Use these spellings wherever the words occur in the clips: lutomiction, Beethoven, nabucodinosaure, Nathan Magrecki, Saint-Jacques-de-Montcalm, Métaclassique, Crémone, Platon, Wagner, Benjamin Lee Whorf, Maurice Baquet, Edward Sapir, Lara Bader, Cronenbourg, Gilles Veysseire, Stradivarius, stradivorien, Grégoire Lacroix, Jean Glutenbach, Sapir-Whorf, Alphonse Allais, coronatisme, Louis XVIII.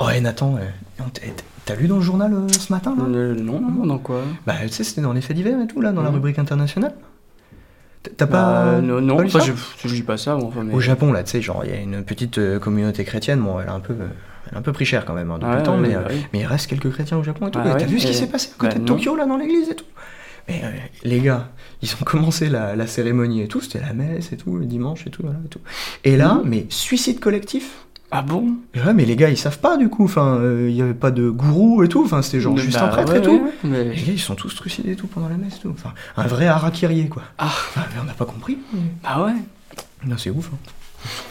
Oh, et Nathan, t'as lu dans le journal ce matin là? Non, dans quoi? Bah, tu sais, c'était dans les faits divers et tout, là, dans la rubrique internationale. T'as pas. Non, pas ça, je dis pas ça. Bon, mais... Au Japon, là, tu sais, genre, il y a une petite communauté chrétienne, bon, elle a un peu pris cher quand même, hein, depuis le temps, mais il reste quelques chrétiens au Japon et tout. T'as vu ce qui s'est passé à côté de Tokyo, là, dans l'église et tout? Mais les gars, ils ont commencé la cérémonie et tout, c'était la messe et tout, le dimanche et tout, voilà, et tout. Et là, mais suicide collectif. Ah bon? Ouais, mais les gars, ils savent pas, du coup, enfin, il y avait pas de gourou et tout, enfin, c'était genre juste un prêtre et tout. Mais... Les gars, ils sont tous trucidés et tout pendant la messe et tout, enfin, un vrai harakiri, quoi. Ah, enfin, mais on n'a pas compris. Bah ouais. Non, c'est ouf, hein.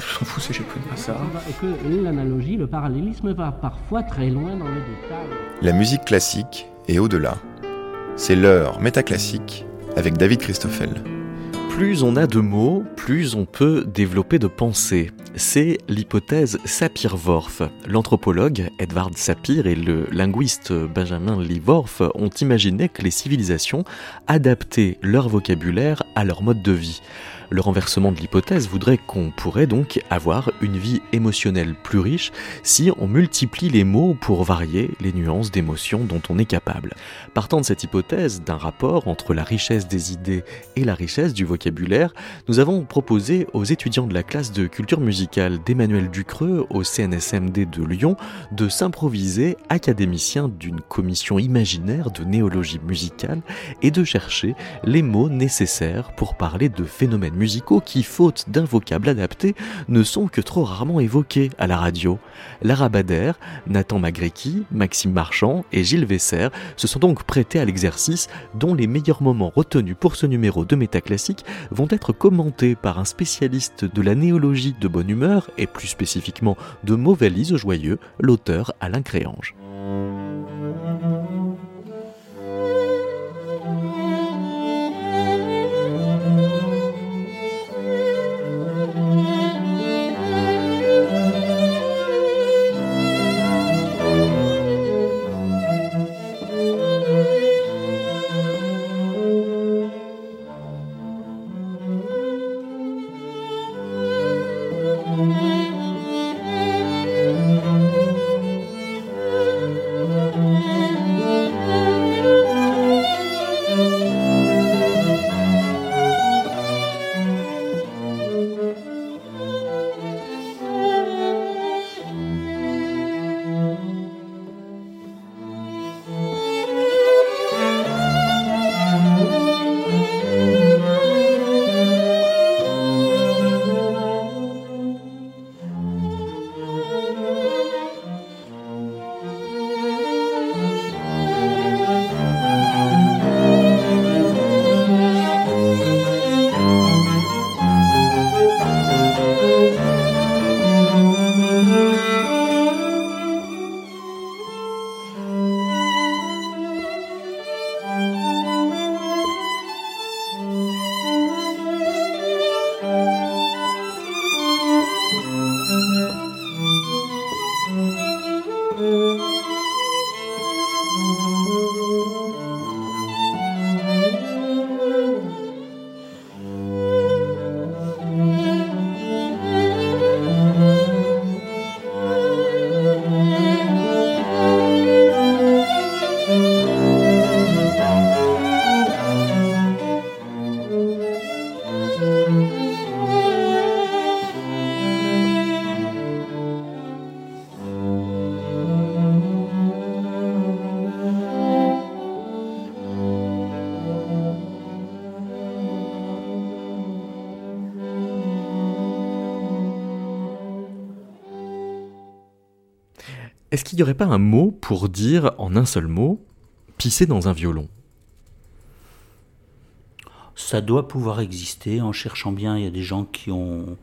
Je s'en fous, c'est j'ai plus de ça. Et que l'analogie, le parallélisme va parfois très loin dans les détails. La musique classique est au-delà. C'est l'heure métaclassique avec David Christoffel. Plus on a de mots, plus on peut développer de pensées. C'est l'hypothèse Sapir-Whorf. L'anthropologue Edward Sapir et le linguiste Benjamin Lee Whorf ont imaginé que les civilisations adaptaient leur vocabulaire à leur mode de vie. Le renversement de l'hypothèse voudrait qu'on pourrait donc avoir une vie émotionnelle plus riche si on multiplie les mots pour varier les nuances d'émotions dont on est capable. Partant de cette hypothèse d'un rapport entre la richesse des idées et la richesse du vocabulaire, nous avons proposé aux étudiants de la classe de culture musicale d'Emmanuel Ducreux au CNSMD de Lyon de s'improviser académiciens d'une commission imaginaire de néologie musicale et de chercher les mots nécessaires pour parler de phénomènes musicaux qui, faute d'un vocable adapté, ne sont que trop rarement évoqués à la radio. Lara Bader, Nathan Magrecki, Maxime Marchand et Gilles Veysseire se sont donc prêtés à l'exercice dont les meilleurs moments retenus pour ce numéro de Métaclassique vont être commentés par un spécialiste de la néologie de bonne humeur et plus spécifiquement de mauvais lys joyeux, l'auteur Alain Créhange. Est-ce qu'il n'y aurait pas un mot pour dire, en un seul mot, pisser dans un violon? Ça doit pouvoir exister. En cherchant bien, il y a des gens qui ont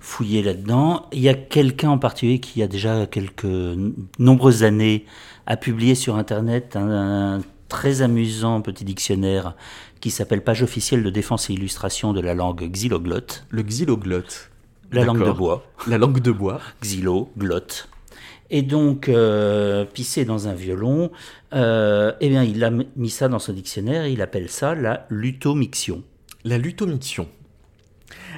fouillé là-dedans. Il y a quelqu'un en particulier qui, il y a déjà quelques nombreuses années, a publié sur Internet un très amusant petit dictionnaire qui s'appelle « Page officielle de défense et illustration de la langue xyloglotte ». Le xyloglotte. La langue de bois. La langue de bois. Xyloglotte. Et donc, pisser dans un violon, eh bien, il a mis ça dans son dictionnaire, il appelle ça la lutomiction. La lutomiction.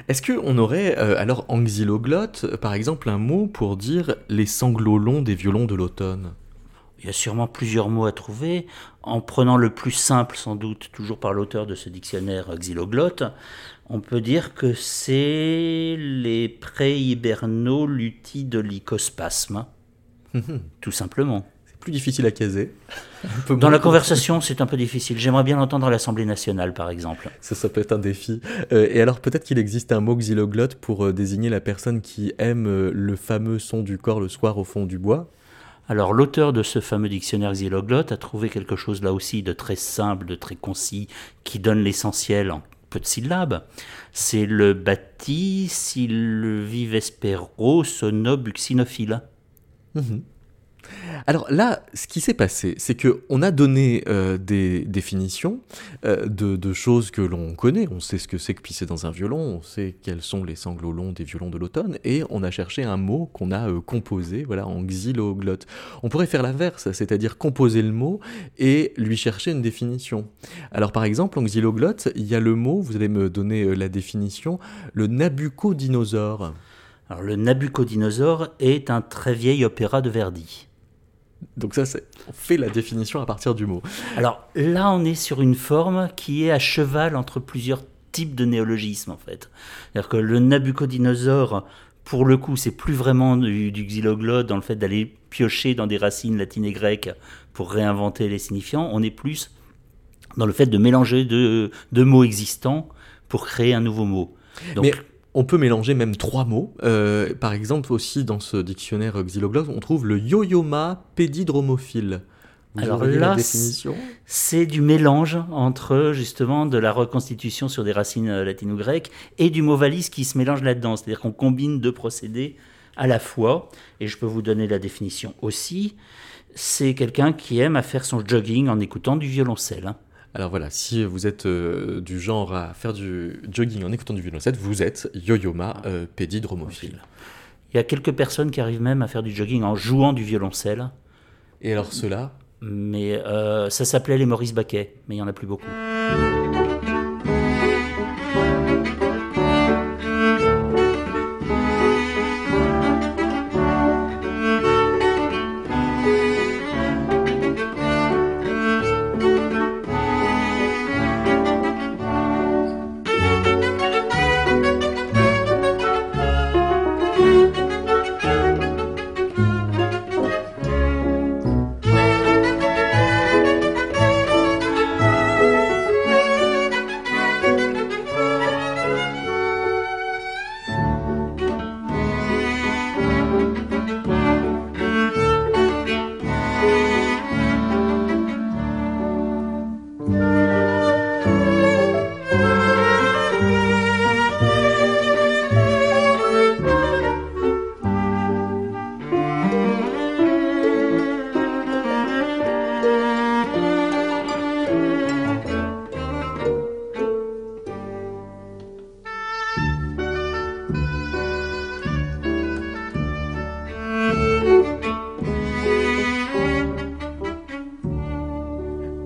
Est-ce qu'on aurait, alors en xyloglotte, par exemple, un mot pour dire « les sanglots longs des violons de l'automne » ? Il y a sûrement plusieurs mots à trouver, en prenant le plus simple sans doute, toujours par l'auteur de ce dictionnaire xyloglotte, on peut dire que c'est les pré-hibernolutties de l'icospasme, tout simplement. C'est plus difficile à caser. Dans la conversation, c'est un peu difficile. J'aimerais bien l'entendre à l'Assemblée nationale, par exemple. Ça peut être un défi. Et alors, peut-être qu'il existe un mot xyloglotte pour désigner la personne qui aime le fameux son du cor le soir au fond du bois. Alors l'auteur de ce fameux dictionnaire xyloglotte a trouvé quelque chose là aussi de très simple, de très concis, qui donne l'essentiel en peu de syllabes. C'est le bâti, silvivespero, sono, buccinophile. Alors là, ce qui s'est passé, c'est qu'on a donné des définitions de choses que l'on connaît. On sait ce que c'est que pisser dans un violon, on sait quels sont les sanglots longs des violons de l'automne, et on a cherché un mot qu'on a composé en xyloglotte. On pourrait faire l'inverse, c'est-à-dire composer le mot et lui chercher une définition. Alors par exemple, en xyloglotte, il y a le mot, vous allez me donner la définition, le nabucodinosaure. Alors le nabucodinosaure est un très vieil opéra de Verdi. Donc ça, on fait la définition à partir du mot. Alors là, on est sur une forme qui est à cheval entre plusieurs types de néologismes, en fait. C'est-à-dire que le nabucodinosaure, pour le coup, c'est plus vraiment du xyloglotte dans le fait d'aller piocher dans des racines latines et grecques pour réinventer les signifiants. On est plus dans le fait de mélanger deux mots existants pour créer un nouveau mot. Donc... On peut mélanger même trois mots. Par exemple, aussi dans ce dictionnaire xyloglotte, on trouve le Yo-Yo Ma pédidromophile. Alors là, c'est du mélange entre justement de la reconstitution sur des racines latino-grecques et du mot valise qui se mélange là-dedans. C'est-à-dire qu'on combine deux procédés à la fois. Et je peux vous donner la définition aussi. C'est quelqu'un qui aime à faire son jogging en écoutant du violoncelle. Alors voilà, si vous êtes du genre à faire du jogging en écoutant du violoncelle, vous êtes Yo-Yo Ma pédidromophile. Il y a quelques personnes qui arrivent même à faire du jogging en jouant du violoncelle. Et alors ceux-là ? Mais ça s'appelait les Maurice Baquet, mais il n'y en a plus beaucoup.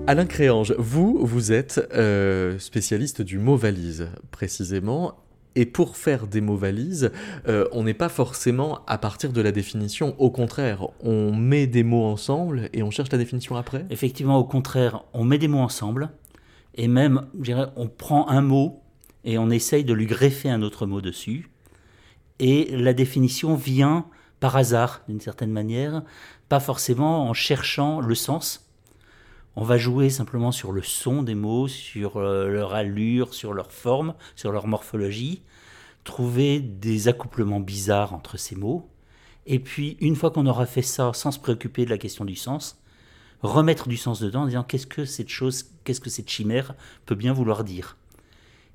Alain Créhange, vous êtes spécialiste du mot valise, précisément, et pour faire des mots valises, on n'est pas forcément à partir de la définition, au contraire, on met des mots ensemble et on cherche la définition après. Effectivement, au contraire, on met des mots ensemble, et même, je dirais, on prend un mot et on essaye de lui greffer un autre mot dessus, et la définition vient par hasard, d'une certaine manière, pas forcément en cherchant le sens. On va jouer simplement sur le son des mots, sur leur allure, sur leur forme, sur leur morphologie, trouver des accouplements bizarres entre ces mots, et puis une fois qu'on aura fait ça sans se préoccuper de la question du sens, remettre du sens dedans en disant qu'est-ce que cette chose, qu'est-ce que cette chimère peut bien vouloir dire.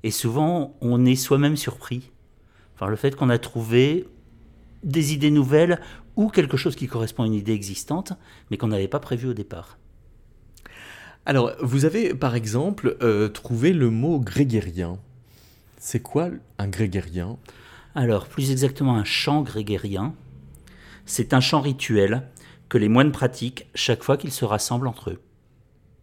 Et souvent, on est soi-même surpris par le fait qu'on a trouvé des idées nouvelles ou quelque chose qui correspond à une idée existante, mais qu'on n'avait pas prévu au départ. Alors, vous avez, par exemple, trouvé le mot « grégorien ». C'est quoi un grégorien ? Alors, plus exactement, un chant grégorien, c'est un chant rituel que les moines pratiquent chaque fois qu'ils se rassemblent entre eux.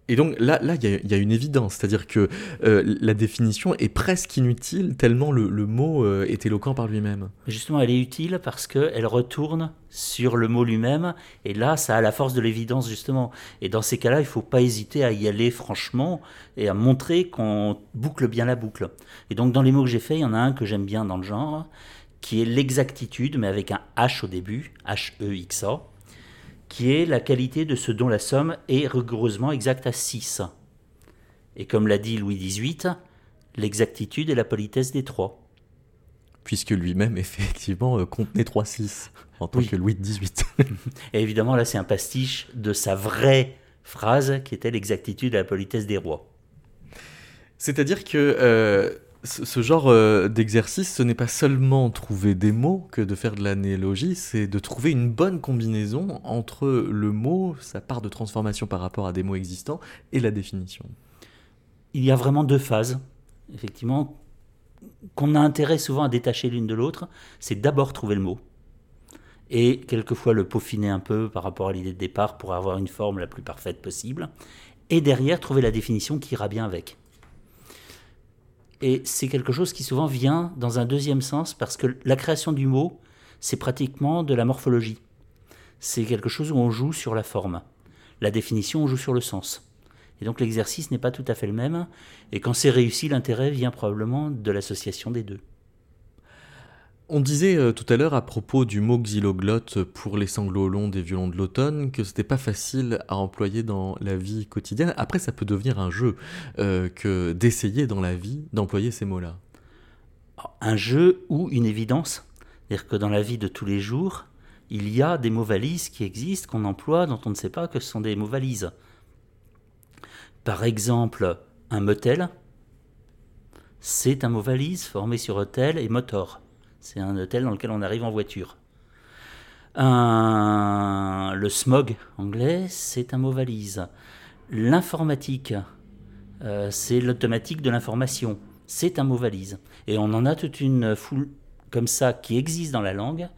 Et donc là, il y a une évidence, c'est-à-dire que la définition est presque inutile tellement le mot est éloquent par lui-même. Justement, elle est utile parce qu'elle retourne sur le mot lui-même, et là, ça a la force de l'évidence, justement. Et dans ces cas-là, il ne faut pas hésiter à y aller franchement et à montrer qu'on boucle bien la boucle. Et donc, dans les mots que j'ai faits, il y en a un que j'aime bien dans le genre, qui est l'exactitude, mais avec un H au début, H-E-X-A, qui est la qualité de ce dont la somme est rigoureusement exacte à 6. Et comme l'a dit Louis XVIII, l'exactitude est la politesse des trois. Puisque lui-même, effectivement, contenait 3-6 en tant que Louis XVIII. Et évidemment, là, c'est un pastiche de sa vraie phrase qui était l'exactitude et la politesse des rois. C'est-à-dire que... ce genre d'exercice, ce n'est pas seulement trouver des mots que de faire de l'analogie, c'est de trouver une bonne combinaison entre le mot, sa part de transformation par rapport à des mots existants, et la définition. Il y a vraiment deux phases, effectivement, qu'on a intérêt souvent à détacher l'une de l'autre. C'est d'abord trouver le mot, et quelquefois le peaufiner un peu par rapport à l'idée de départ pour avoir une forme la plus parfaite possible, et derrière trouver la définition qui ira bien avec. Et c'est quelque chose qui souvent vient dans un deuxième sens, parce que la création du mot, c'est pratiquement de la morphologie. C'est quelque chose où on joue sur la forme. La définition, on joue sur le sens. Et donc l'exercice n'est pas tout à fait le même. Et quand c'est réussi, l'intérêt vient probablement de l'association des deux. On disait tout à l'heure à propos du mot xyloglotte pour les sanglots longs des violons de l'automne que c'était pas facile à employer dans la vie quotidienne. Après, ça peut devenir un jeu que d'essayer dans la vie d'employer ces mots-là. Un jeu ou une évidence. C'est-à-dire que dans la vie de tous les jours, il y a des mots valises qui existent, qu'on emploie, dont on ne sait pas que ce sont des mots valises. Par exemple, un motel, c'est un mot valise formé sur hôtel et motor. C'est un hôtel dans lequel on arrive en voiture. Le smog anglais, c'est un mot valise. L'informatique, c'est l'automatique de l'information. C'est un mot valise. Et on en a toute une foule comme ça qui existe dans la langue,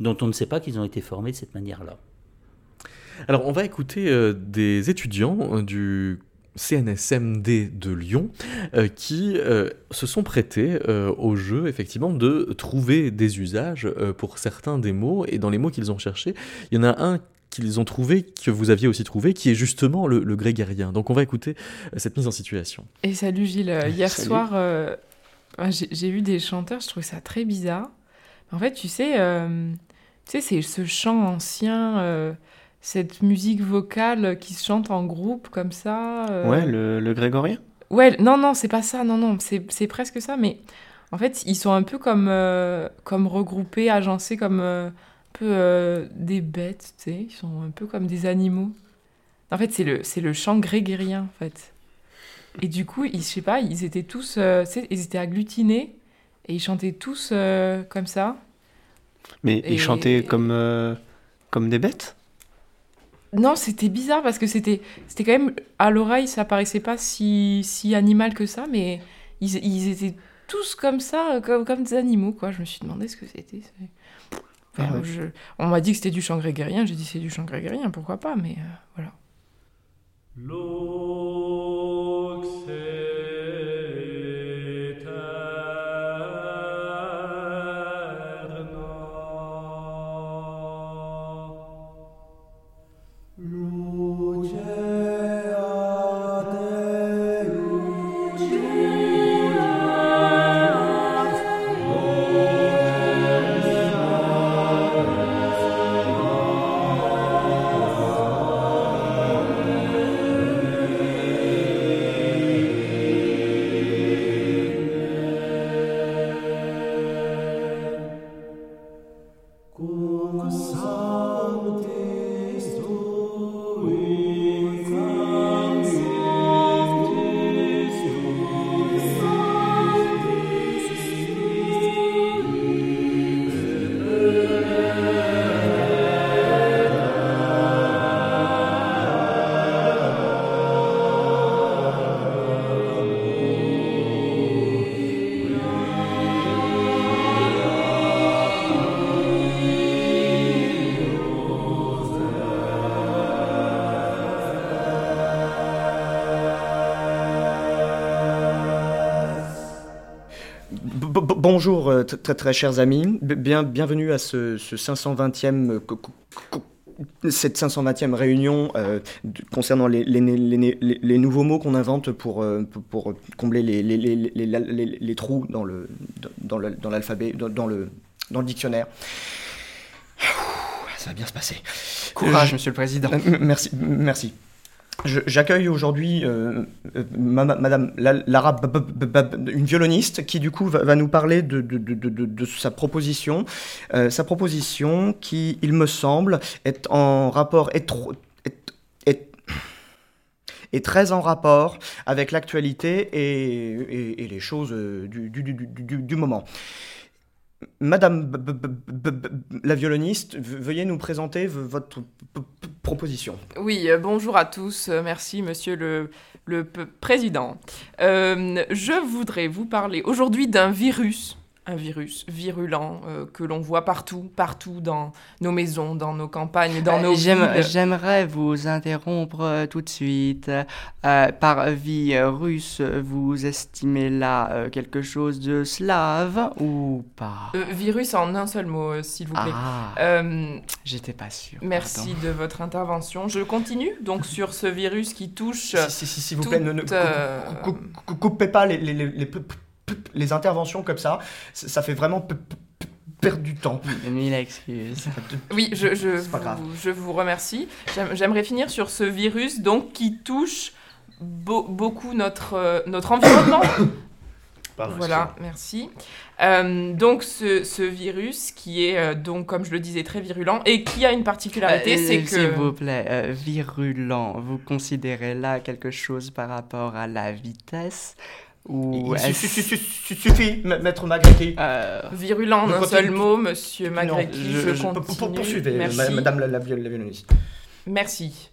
dont on ne sait pas qu'ils ont été formés de cette manière-là. Alors, on va écouter des étudiants du CNSMD de Lyon, qui se sont prêtés au jeu, effectivement, de trouver des usages pour certains des mots. Et dans les mots qu'ils ont cherchés, il y en a un qu'ils ont trouvé, que vous aviez aussi trouvé, qui est justement le grégorien. Donc on va écouter cette mise en situation. Et salut Gilles, hier salut. Soir, j'ai eu des chanteurs, je trouvais ça très bizarre. En fait, tu sais c'est ce chant ancien... cette musique vocale qui se chante en groupe, comme ça... Ouais, le grégorien ? Ouais, non, c'est pas ça, non, c'est presque ça, mais en fait, ils sont un peu comme regroupés, agencés, comme un peu des bêtes, tu sais, ils sont un peu comme des animaux. En fait, c'est le chant grégorien, en fait. Et du coup, je sais pas, ils étaient tous... ils étaient agglutinés, et ils chantaient tous comme ça. Mais ils chantaient comme des bêtes ? Non, c'était bizarre parce que c'était quand même... À l'oreille, ça paraissait pas si animal que ça, mais ils étaient tous comme ça, comme des animaux, quoi. Je me suis demandé ce que c'était. Enfin, ah ouais. On m'a dit que c'était du chant grégorien, j'ai dit c'est du chant grégorien, pourquoi pas, mais voilà. Bonjour très très chers amis, bienvenue à cette 520e réunion concernant les nouveaux mots qu'on invente pour combler les trous dans l'alphabet, dans le dictionnaire. Ça va bien se passer. Courage, Monsieur le Président. Merci. J'accueille aujourd'hui Madame Lara Bader, une violoniste qui du coup va nous parler de sa proposition qui, il me semble, est en rapport est très en rapport avec l'actualité et les choses du moment. Madame la violoniste, veuillez nous présenter votre proposition. Oui, bonjour à tous, merci Monsieur le Président. Je voudrais vous parler aujourd'hui d'un virus, un virus virulent que l'on voit partout dans nos maisons, dans nos campagnes, dans nos villes. J'aimerais vous interrompre tout de suite. Par virus, vous estimez là quelque chose de slave ou pas ? Virus en un seul mot, s'il vous plaît. Ah, j'étais pas sûre. Merci de votre intervention. Je continue donc sur ce virus qui touche... S'il vous plaît, ne coupez pas les interventions comme ça, ça fait vraiment perdre du temps. Mille excuses. Oui, je vous remercie. J'aimerais finir sur ce virus donc, qui touche beaucoup notre environnement. Pardon, voilà, merci. Donc ce virus qui est donc comme je le disais très virulent et qui a une particularité, c'est que s'il vous plaît virulent, vous considérez là quelque chose par rapport à la vitesse? Il suffit, Maître Magrecki. Virulent, d'un seul mot, Monsieur Magrecki. Je continue. Poursuivez, Madame la violoniste. Merci.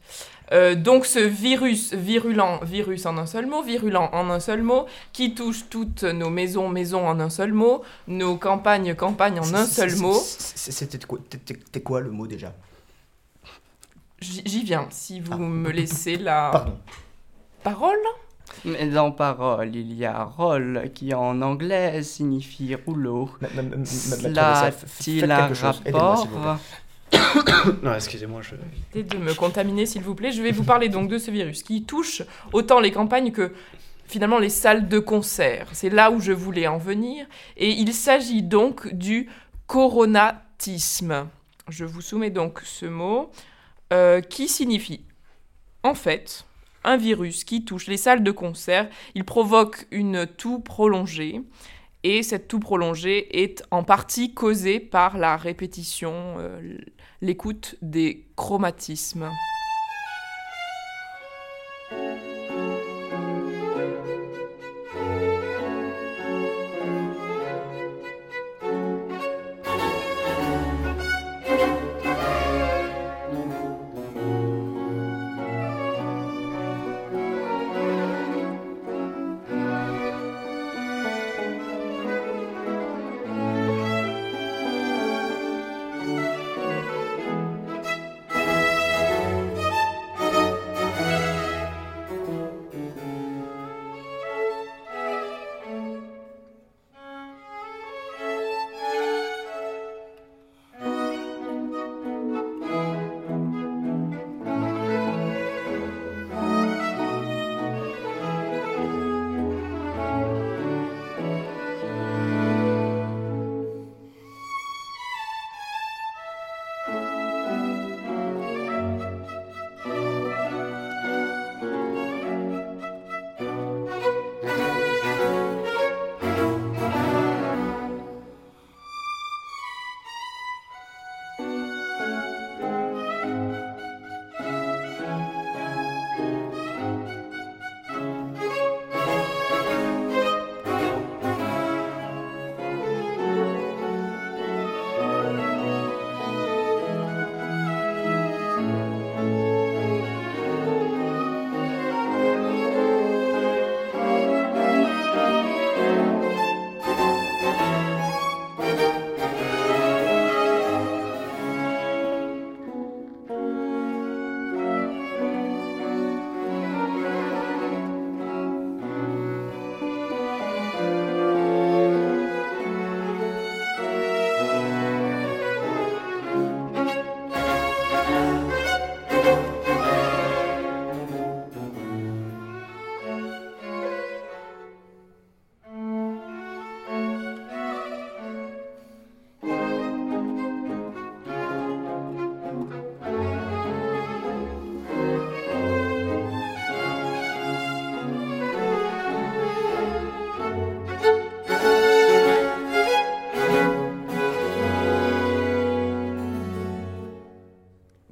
Donc ce virus virulent, virus en un seul mot, virulent en un seul mot, qui touche toutes nos maisons, maisons en un seul mot, nos campagnes, campagnes en un seul mot. C'était quoi le mot déjà ? J'y viens, si vous me laissez la parole. Mais dans parole, il y a roll qui en anglais signifie rouleau. Cela a-t-il un rapport ? Non, excusez-moi. Évitez de me contaminer, s'il vous plaît. Je vais vous parler donc de ce virus qui touche autant les campagnes que finalement les salles de concert. C'est là où je voulais en venir. Et il s'agit donc du coronatisme. Je vous soumets donc ce mot qui signifie en fait. Un virus qui touche les salles de concert, il provoque une toux prolongée et cette toux prolongée est en partie causée par la répétition, l'écoute des chromatismes.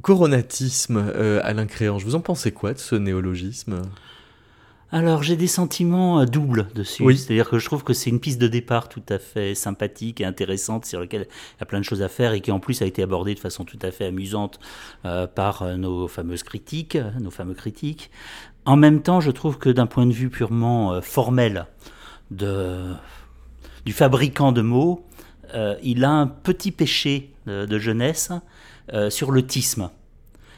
coronatisme, Alain Créhange, vous en pensez quoi de ce néologisme ? Alors, j'ai des sentiments doubles dessus, oui. C'est-à-dire que je trouve que c'est une piste de départ tout à fait sympathique et intéressante, sur laquelle il y a plein de choses à faire et qui en plus a été abordée de façon tout à fait amusante par nos fameux critiques. En même temps, je trouve que d'un point de vue purement formel du fabricant de mots, il a un petit péché de jeunesse sur l'autisme,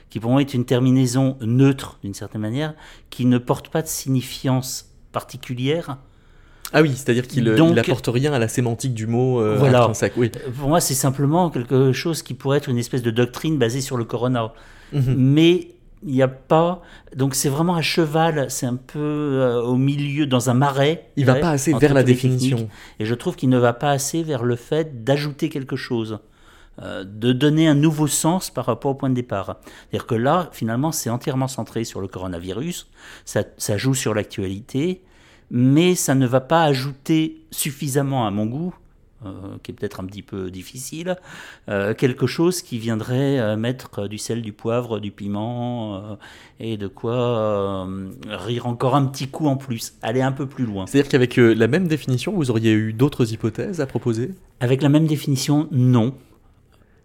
qui pour moi est une terminaison neutre, d'une certaine manière, qui ne porte pas de signifiance particulière. Ah oui, c'est-à-dire qu'il n'apporte rien à la sémantique du mot intrinsèque. Oui. Pour moi, c'est simplement quelque chose qui pourrait être une espèce de doctrine basée sur le corona. Mm-hmm. Mais il n'y a pas... Donc c'est vraiment à cheval, c'est un peu au milieu, dans un marais. Il ne va pas assez vers la définition. Et je trouve qu'il ne va pas assez vers le fait d'ajouter quelque chose, de donner un nouveau sens par rapport au point de départ. C'est-à-dire que là, finalement, c'est entièrement centré sur le coronavirus, ça joue sur l'actualité, mais ça ne va pas ajouter suffisamment, à mon goût, qui est peut-être un petit peu difficile, quelque chose qui viendrait mettre du sel, du poivre, du piment, et de quoi rire encore un petit coup en plus, aller un peu plus loin. C'est-à-dire qu'avec la même définition, vous auriez eu d'autres hypothèses à proposer ? Avec la même définition, non.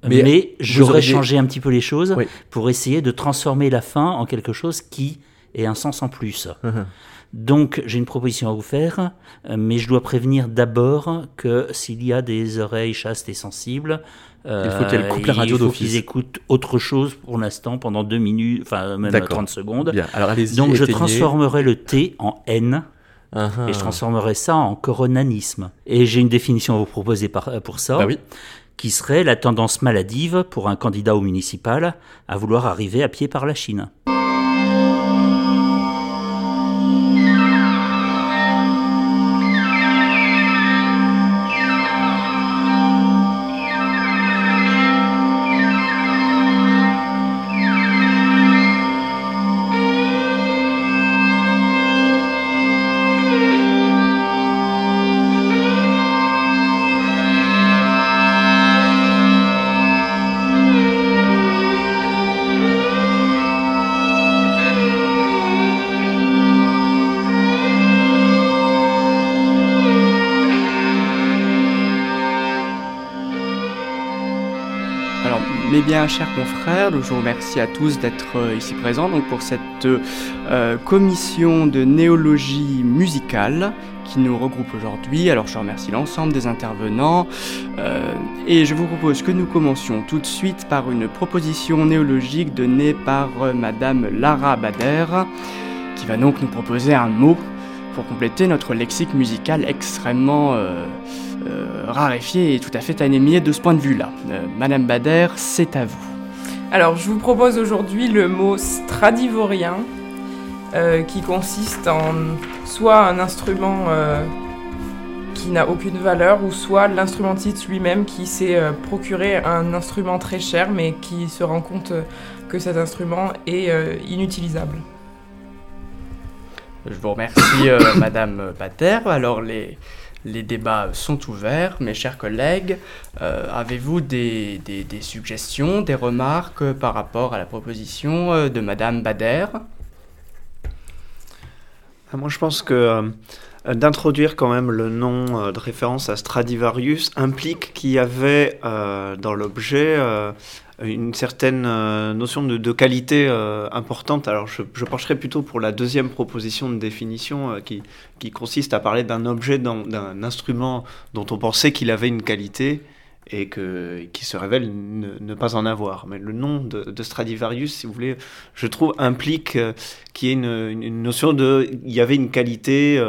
Mais j'aurais changé un petit peu les choses, oui, pour essayer de transformer la fin en quelque chose qui ait un sens en plus. Uh-huh. Donc j'ai une proposition à vous faire, mais je dois prévenir d'abord que s'il y a des oreilles chastes et sensibles, il faut qu'elles coupent la radio d'office. Il faut qu'ils écoutent autre chose pour l'instant pendant 2 minutes, enfin même 30 secondes. Bien. Alors, allez-y, donc éteignez. Je transformerai le T en N. Uh-huh. Et je transformerai ça en coronanisme. Et j'ai une définition à vous proposer pour ça. Bah oui. Qui serait la tendance maladive pour un candidat au municipal à vouloir arriver à pied par la Chine. Eh bien, chers confrères, je vous remercie à tous d'être ici présents donc, pour cette commission de néologie musicale qui nous regroupe aujourd'hui. Alors, je remercie l'ensemble des intervenants et je vous propose que nous commencions tout de suite par une proposition néologique donnée par Madame Lara Bader, qui va donc nous proposer un mot pour compléter notre lexique musical extrêmement... raréfié et tout à fait anémié de ce point de vue-là. Madame Bader, c'est à vous. Alors, je vous propose aujourd'hui le mot stradivorien, qui consiste en soit un instrument qui n'a aucune valeur, ou soit l'instrumentiste lui-même qui s'est procuré un instrument très cher, mais qui se rend compte que cet instrument est inutilisable. Je vous remercie, Madame Bader. Alors, les débats sont ouverts, mes chers collègues. Avez-vous des suggestions, des remarques par rapport à la proposition de Madame Bader ? Moi, je pense que d'introduire quand même le nom de référence à Stradivarius implique qu'il y avait dans l'objet une certaine notion de qualité importante. Alors je pencherai plutôt pour la deuxième proposition de définition qui consiste à parler d'un objet, d'un instrument dont on pensait qu'il avait une qualité et qui se révèle ne pas en avoir. Mais le nom de Stradivarius, si vous voulez, je trouve implique qu'il y ait une notion de... Il y avait une qualité...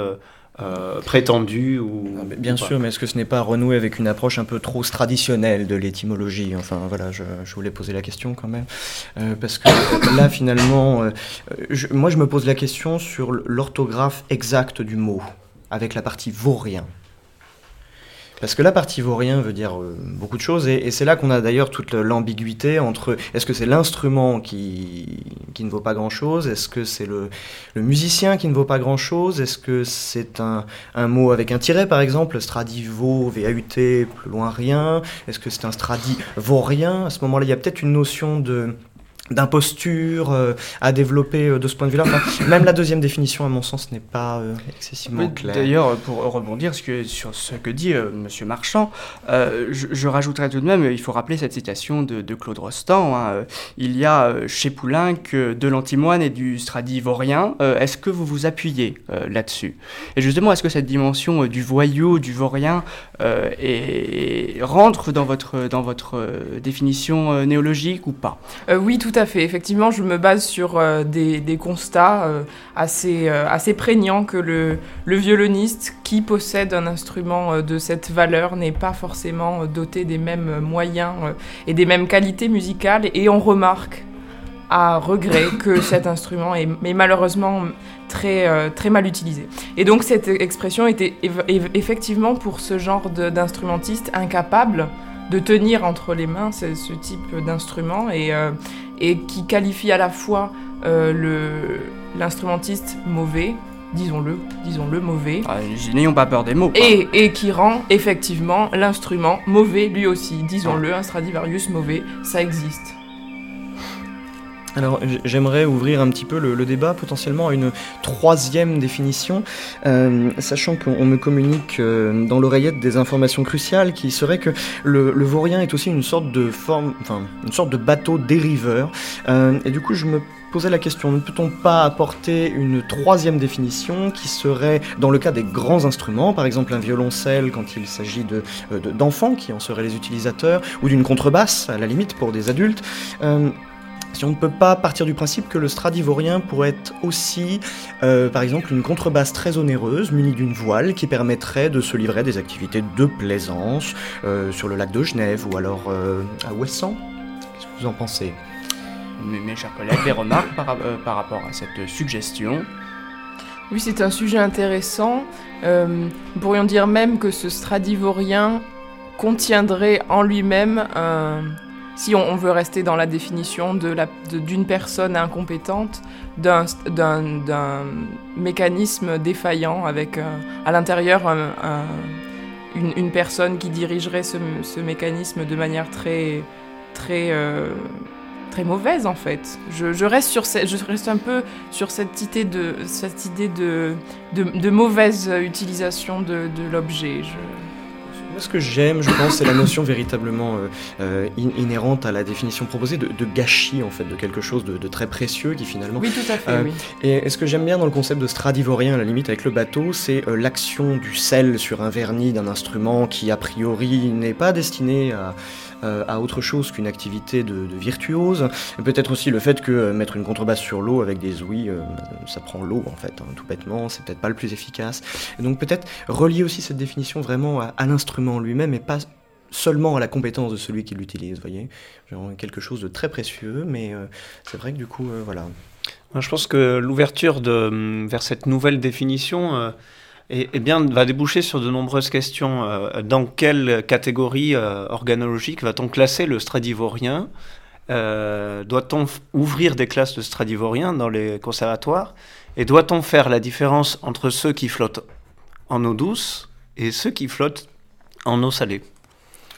prétendu ou... Ah, bien sûr, mais est-ce que ce n'est pas renoué avec une approche un peu trop traditionnelle de l'étymologie ? Enfin, voilà, je voulais poser la question quand même. Parce que là, finalement, moi, je me pose la question sur l'orthographe exacte du mot, avec la partie « vaurien ». Parce que la partie vaurien veut dire beaucoup de choses, et c'est là qu'on a d'ailleurs toute l'ambiguïté entre est-ce que c'est l'instrument qui ne vaut pas grand-chose, est-ce que c'est le musicien qui ne vaut pas grand-chose, est-ce que c'est un mot avec un tiret par exemple, stradivo, V-A-U-T, plus loin rien, est-ce que c'est un stradivorien ? À ce moment-là, il y a peut-être une notion de... d'imposture à développer de ce point de vue-là. Enfin, même la deuxième définition, à mon sens, n'est pas excessivement claire. D'ailleurs, pour rebondir sur ce que dit M. Marchand, je rajouterai tout de même, il faut rappeler cette citation de Claude Rostand. Hein, il y a chez Poulenc de l'antimoine et du stradivorien. Est-ce que vous vous appuyez là-dessus ? Et justement, est-ce que cette dimension du voyou, du vorien, rentre dans votre définition néologique ou pas ? Oui, tout à fait. Effectivement, je me base sur des constats assez prégnants que le violoniste qui possède un instrument de cette valeur n'est pas forcément doté des mêmes moyens et des mêmes qualités musicales. Et on remarque à regret que cet instrument est malheureusement très mal utilisé. Et donc cette expression était effectivement pour ce genre d'instrumentiste incapable de tenir entre les mains ce type d'instrument et qui qualifie à la fois l'instrumentiste mauvais, disons-le mauvais. Ah, n'ayons pas peur des mots. Et qui rend effectivement l'instrument mauvais lui aussi, disons-le, un Stradivarius mauvais, ça existe. Alors j'aimerais ouvrir un petit peu le débat potentiellement à une troisième définition, sachant qu'on me communique dans l'oreillette des informations cruciales qui seraient que le vaurien est aussi une sorte de bateau dériveur, et du coup je me posais la question, ne peut-on pas apporter une troisième définition qui serait, dans le cas des grands instruments, par exemple un violoncelle quand il s'agit d'enfants qui en seraient les utilisateurs, ou d'une contrebasse à la limite pour des adultes, si on ne peut pas partir du principe que le stradivorien pourrait être aussi, par exemple, une contrebasse très onéreuse, munie d'une voile, qui permettrait de se livrer à des activités de plaisance sur le lac de Genève ou alors à Ouessant. Qu'est-ce que vous en pensez ? Mes chers collègues, des remarques par rapport à cette suggestion ? Oui, c'est un sujet intéressant. Nous pourrions dire même que ce stradivorien contiendrait en lui-même un... Si on veut rester dans la définition d'une personne incompétente, d'un mécanisme défaillant avec à l'intérieur une personne qui dirigerait ce mécanisme de manière très mauvaise en fait. Je reste un peu sur cette idée de mauvaise utilisation de l'objet. Ce que j'aime, je pense, c'est la notion véritablement inhérente à la définition proposée de gâchis, en fait, de quelque chose de très précieux qui finalement... Oui, tout à fait, oui. Et ce que j'aime bien dans le concept de stradivorien, à la limite, avec le bateau, c'est l'action du sel sur un vernis d'un instrument qui, a priori, n'est pas destiné à autre chose qu'une activité de virtuose. Et peut-être aussi le fait que mettre une contrebasse sur l'eau avec des ouïes, ça prend l'eau, en fait, hein, tout bêtement, c'est peut-être pas le plus efficace. Et donc peut-être relier aussi cette définition vraiment à l'instrument lui-même et pas seulement à la compétence de celui qui l'utilise, voyez, genre quelque chose de très précieux, mais c'est vrai que du coup, voilà. Je pense que l'ouverture vers cette nouvelle définition va déboucher sur de nombreuses questions. Dans quelle catégorie organologique va-t-on classer le stradivorien ? Doit-on ouvrir des classes de stradivorien dans les conservatoires ? Et doit-on faire la différence entre ceux qui flottent en eau douce et ceux qui flottent en eau salée?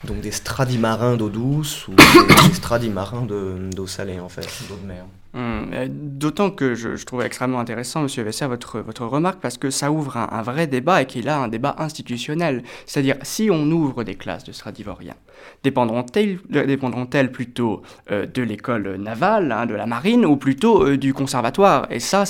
Donc des stradimarins d'eau douce ou des stradimarins d'eau salée, en fait, d'eau de mer. D'autant que je trouve extrêmement intéressant, Monsieur Veysseire, votre remarque, parce que ça ouvre un vrai débat et qu'il a un débat institutionnel. C'est-à-dire, si on ouvre des classes de stradivoriens, dépendront-elles plutôt de l'école navale, hein, de la marine, ou plutôt du conservatoire ? Et ça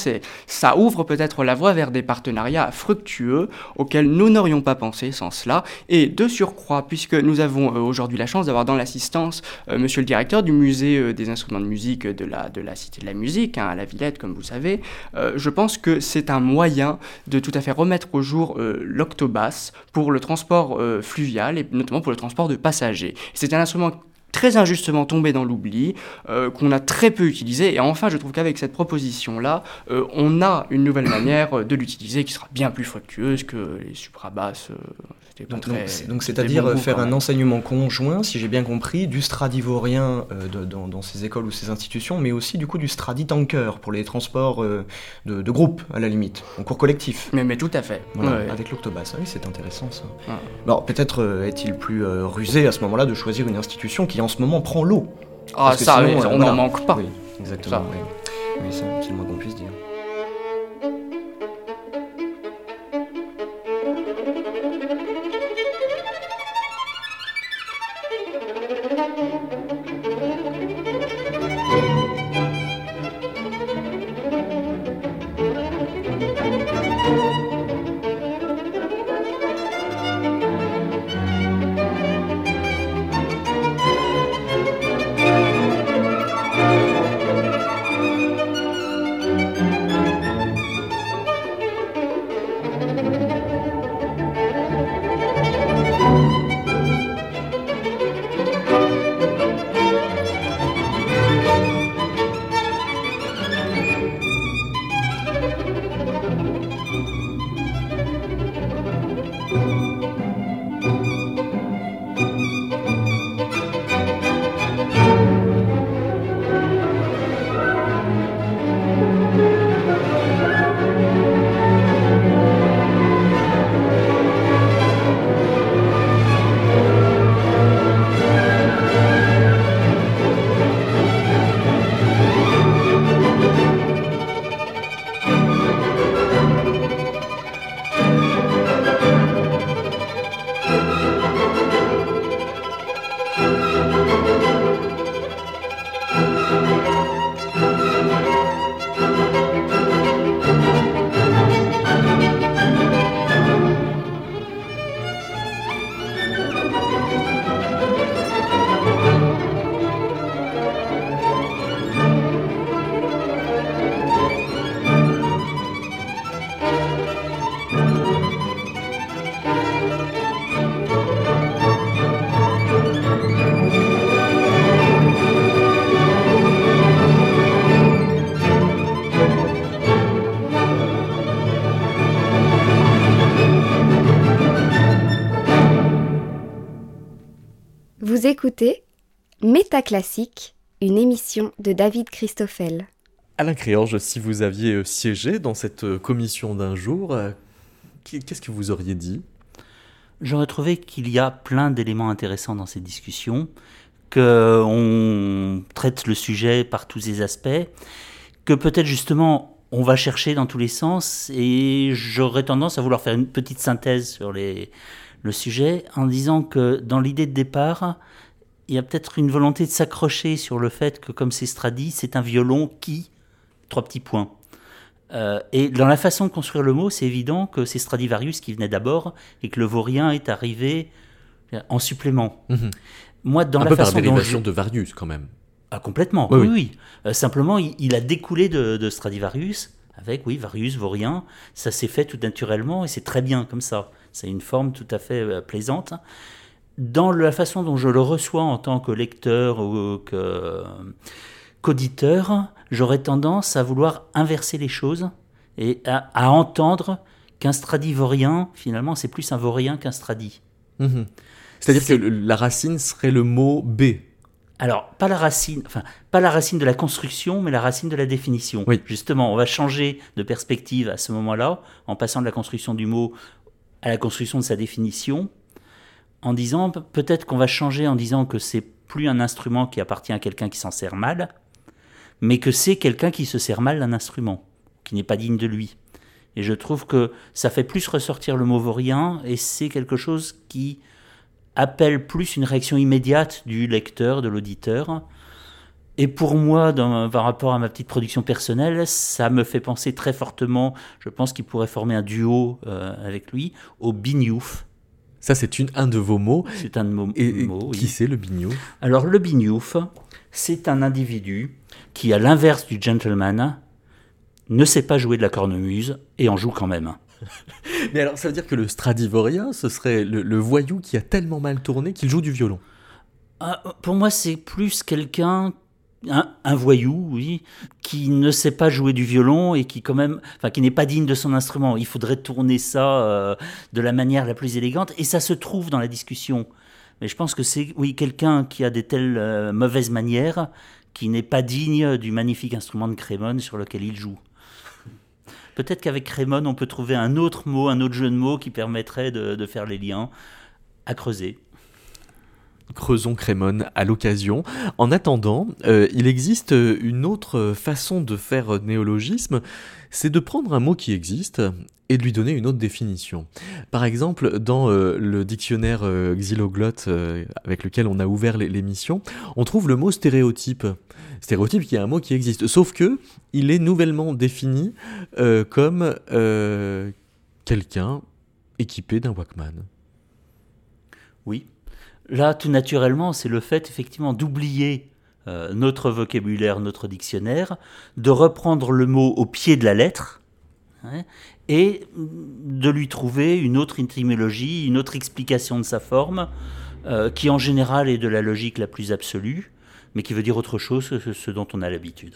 ouvre peut-être la voie vers des partenariats fructueux auxquels nous n'aurions pas pensé sans cela. Et de surcroît, puisque nous avons aujourd'hui la chance d'avoir dans l'assistance Monsieur le directeur du musée des instruments de musique de la Cité de la musique, hein, à la Villette, comme vous savez, je pense que c'est un moyen de tout à fait remettre au jour l'octobasse pour le transport fluvial et notamment pour le transport de passagers. C'est un instrument très injustement tombé dans l'oubli, qu'on a très peu utilisé, et enfin je trouve qu'avec cette proposition-là, on a une nouvelle manière de l'utiliser qui sera bien plus fructueuse que les suprabasses. Donc c'est-à-dire faire un enseignement conjoint, si j'ai bien compris, du stradivorien dans ces écoles ou ces institutions, mais aussi du coup du straditanker pour les transports de groupe, à la limite, en cours collectif. Mais tout à fait. Voilà, ouais. Avec l'octobasse, oui, c'est intéressant ça. Ouais. Bon, peut-être est-il plus rusé à ce moment-là de choisir une institution qui en ce moment prend l'eau. Ah ça, sinon, on n'en manque pas. Oui. Exactement. Ça, oui, oui c'est le moins qu'on puisse dire. Vous écoutez Métaclassique, une émission de David Christoffel. Alain Créhange, si vous aviez siégé dans cette commission d'un jour, qu'est-ce que vous auriez dit ? J'aurais trouvé qu'il y a plein d'éléments intéressants dans ces discussions, qu'on traite le sujet par tous ses aspects, que peut-être justement on va chercher dans tous les sens, et j'aurais tendance à vouloir faire une petite synthèse sur le sujet, en disant que dans l'idée de départ, il y a peut-être une volonté de s'accrocher sur le fait que, comme c'est Stradi, c'est un violon qui... Trois petits points. Et dans la façon de construire le mot, c'est évident que c'est Stradivarius qui venait d'abord et que le vaurien est arrivé en supplément. Mmh. Moi, dans un la peu façon par dérivation de Varius, quand même. Ah, complètement, oui. Oui. Simplement, il a découlé de Stradivarius avec, oui, Varius, vaurien. Ça s'est fait tout naturellement et c'est très bien comme ça. C'est une forme tout à fait plaisante. Dans la façon dont je le reçois en tant que lecteur ou qu'auditeur, j'aurais tendance à vouloir inverser les choses et à entendre qu'un stradivorien, finalement, c'est plus un vaurien qu'un stradi. Mmh. C'est-à-dire que la racine serait le mot B. Alors, pas la racine de la construction, mais la racine de la définition. Oui. Justement, on va changer de perspective à ce moment-là, en passant de la construction du mot à la construction de sa définition, en disant peut-être qu'on va changer en disant que c'est plus un instrument qui appartient à quelqu'un qui s'en sert mal, mais que c'est quelqu'un qui se sert mal d'un instrument, qui n'est pas digne de lui. Et je trouve que ça fait plus ressortir le mot vaurien, et c'est quelque chose qui appelle plus une réaction immédiate du lecteur, de l'auditeur. Et pour moi, par rapport à ma petite production personnelle, ça me fait penser très fortement, je pense qu'il pourrait former un duo avec lui, au bignouf. Ça, c'est un de vos mots. C'est un de mes mots, qui oui. C'est le bignouf ? Alors, le bignouf, c'est un individu qui, à l'inverse du gentleman, ne sait pas jouer de la cornemuse et en joue quand même. Mais alors, ça veut dire que le stradivorien, ce serait le voyou qui a tellement mal tourné qu'il joue du violon ? Pour moi, c'est plus quelqu'un... Un voyou, oui, qui ne sait pas jouer du violon et qui quand même, enfin, qui n'est pas digne de son instrument. Il faudrait tourner ça de la manière la plus élégante et ça se trouve dans la discussion. Mais je pense que c'est, oui, quelqu'un qui a des telles mauvaises manières, qui n'est pas digne du magnifique instrument de Crémone sur lequel il joue. Peut-être qu'avec Crémone, on peut trouver un autre mot, un autre jeu de mots qui permettrait de faire les liens à creuser. creusons Crémone à l'occasion. En attendant, il existe une autre façon de faire néologisme, c'est de prendre un mot qui existe et de lui donner une autre définition. Par exemple, dans le dictionnaire xyloglotte avec lequel on a ouvert l'émission, on trouve le mot stéréotype. Stéréotype qui est un mot qui existe, sauf que il est nouvellement défini comme quelqu'un équipé d'un Walkman. Oui. Là, tout naturellement, c'est le fait effectivement d'oublier notre vocabulaire, notre dictionnaire, de reprendre le mot au pied de la lettre, hein, et de lui trouver une autre étymologie, une autre explication de sa forme, qui en général est de la logique la plus absolue, mais qui veut dire autre chose que ce dont on a l'habitude.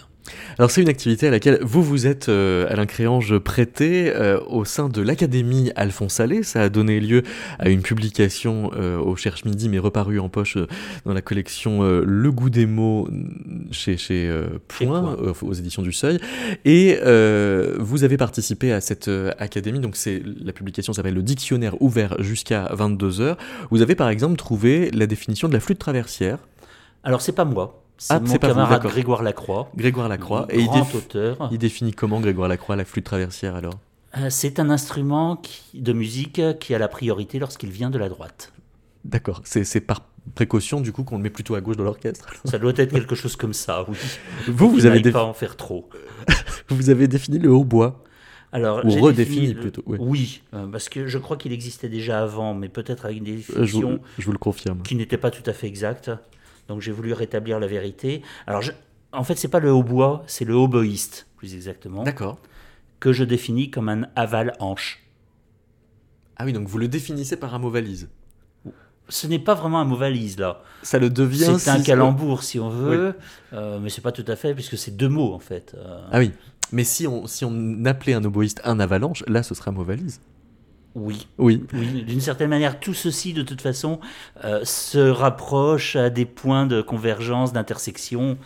Alors c'est une activité à laquelle vous êtes, Alain Créhange, prêté au sein de l'Académie Alphonse Allais. Ça a donné lieu à une publication au Cherche Midi, mais reparue en poche dans la collection Le Goût des mots chez Point, aux éditions du Seuil. Et vous avez participé à cette académie, donc la publication s'appelle « Le dictionnaire ouvert jusqu'à 22h ». Vous avez par exemple trouvé la définition de la flûte traversière. Alors, c'est pas moi. C'est mon camarade Grégoire Lacroix. Grégoire Lacroix. Et auteur. Il définit comment, Grégoire Lacroix, la flûte traversière, alors ? C'est un instrument de musique qui a la priorité lorsqu'il vient de la droite. D'accord. C'est par précaution, du coup, qu'on le met plutôt à gauche dans l'orchestre. Ça doit être quelque chose comme ça, oui. Vous n'allez pas en faire trop. Vous avez défini le hautbois. Alors, ou redéfini plutôt. Oui, parce que je crois qu'il existait déjà avant, mais peut-être avec une définition je vous le confirme. Qui n'était pas tout à fait exacte. Donc j'ai voulu rétablir la vérité. Alors en fait, c'est pas le hautbois, c'est le hautboïste, plus exactement. D'accord. Que je définis comme un aval-hanche. Ah oui, donc vous le définissez par un mot valise. Ce n'est pas vraiment un mot valise, là. Ça le devient... C'est un calembour, si on veut, oui. Mais c'est pas tout à fait, puisque c'est deux mots, en fait. Ah oui, mais si on appelait un hautboïste un avalanche, là, ce serait un mot valise. Oui. D'une certaine manière, tout ceci, de toute façon, se rapproche à des points de convergence, d'intersection.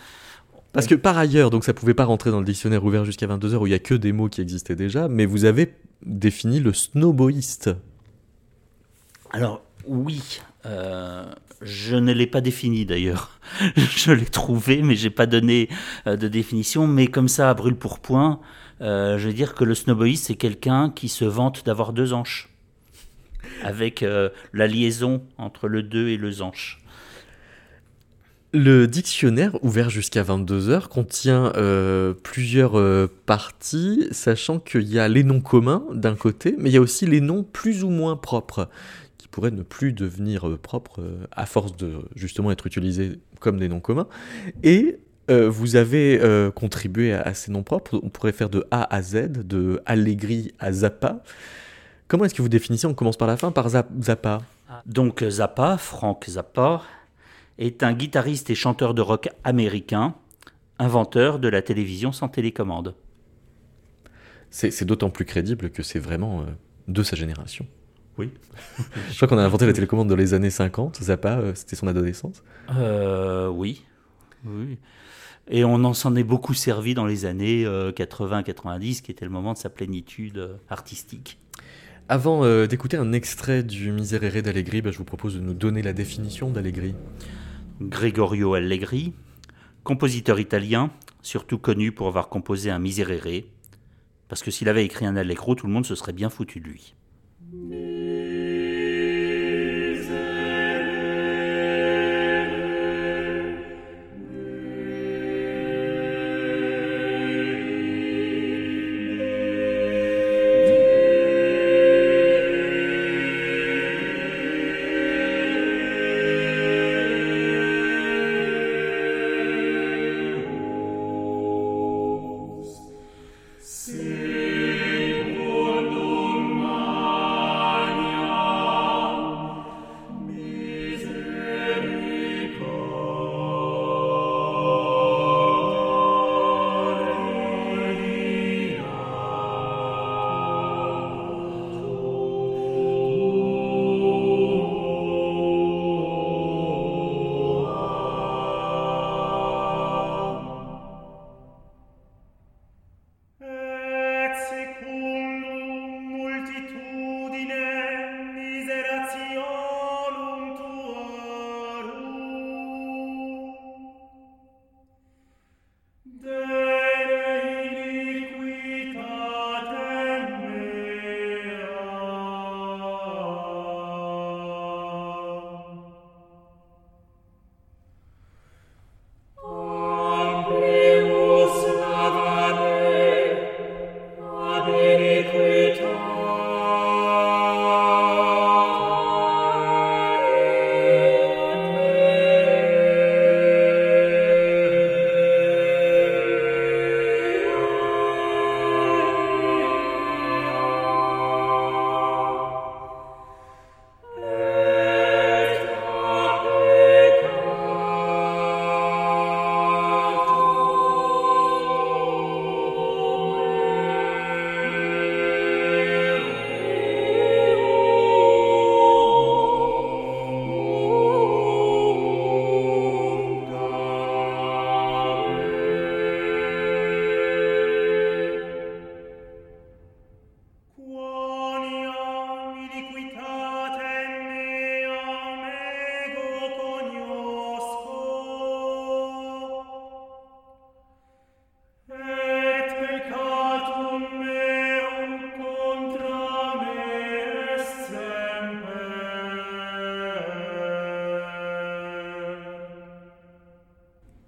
Parce que par ailleurs, donc ça ne pouvait pas rentrer dans le dictionnaire ouvert jusqu'à 22h où il n'y a que des mots qui existaient déjà, mais vous avez défini le snowboïste. Alors, oui. Je ne l'ai pas défini d'ailleurs. Je l'ai trouvé, mais je n'ai pas donné de définition. Mais comme ça, à brûle-pourpoint, je veux dire que le snowboïste, c'est quelqu'un qui se vante d'avoir deux hanches, avec la liaison entre le deux et le hanche. Le dictionnaire, ouvert jusqu'à 22h, contient plusieurs parties, sachant qu'il y a les noms communs d'un côté, mais il y a aussi les noms plus ou moins propres, qui pourraient ne plus devenir propres à force de justement être utilisés comme des noms communs. Et vous avez contribué à ces noms propres. On pourrait faire de A à Z, de Allegri à Zappa. Comment est-ce que vous définissez, on commence par la fin, par Zappa ? Donc Zappa, Frank Zappa, est un guitariste et chanteur de rock américain, inventeur de la télévision sans télécommande. C'est d'autant plus crédible que c'est vraiment de sa génération. Oui. Je crois qu'on a inventé la télécommande dans les années 50. Zappa, c'était son adolescence. Oui. Et on s'en est beaucoup servi dans les années 80-90, qui était le moment de sa plénitude artistique. Avant d'écouter un extrait du Miserere d'Allegri, je vous propose de nous donner la définition d'Allegri. Gregorio Allegri, compositeur italien, surtout connu pour avoir composé un Miserere, parce que s'il avait écrit un Allegro, tout le monde se serait bien foutu de lui.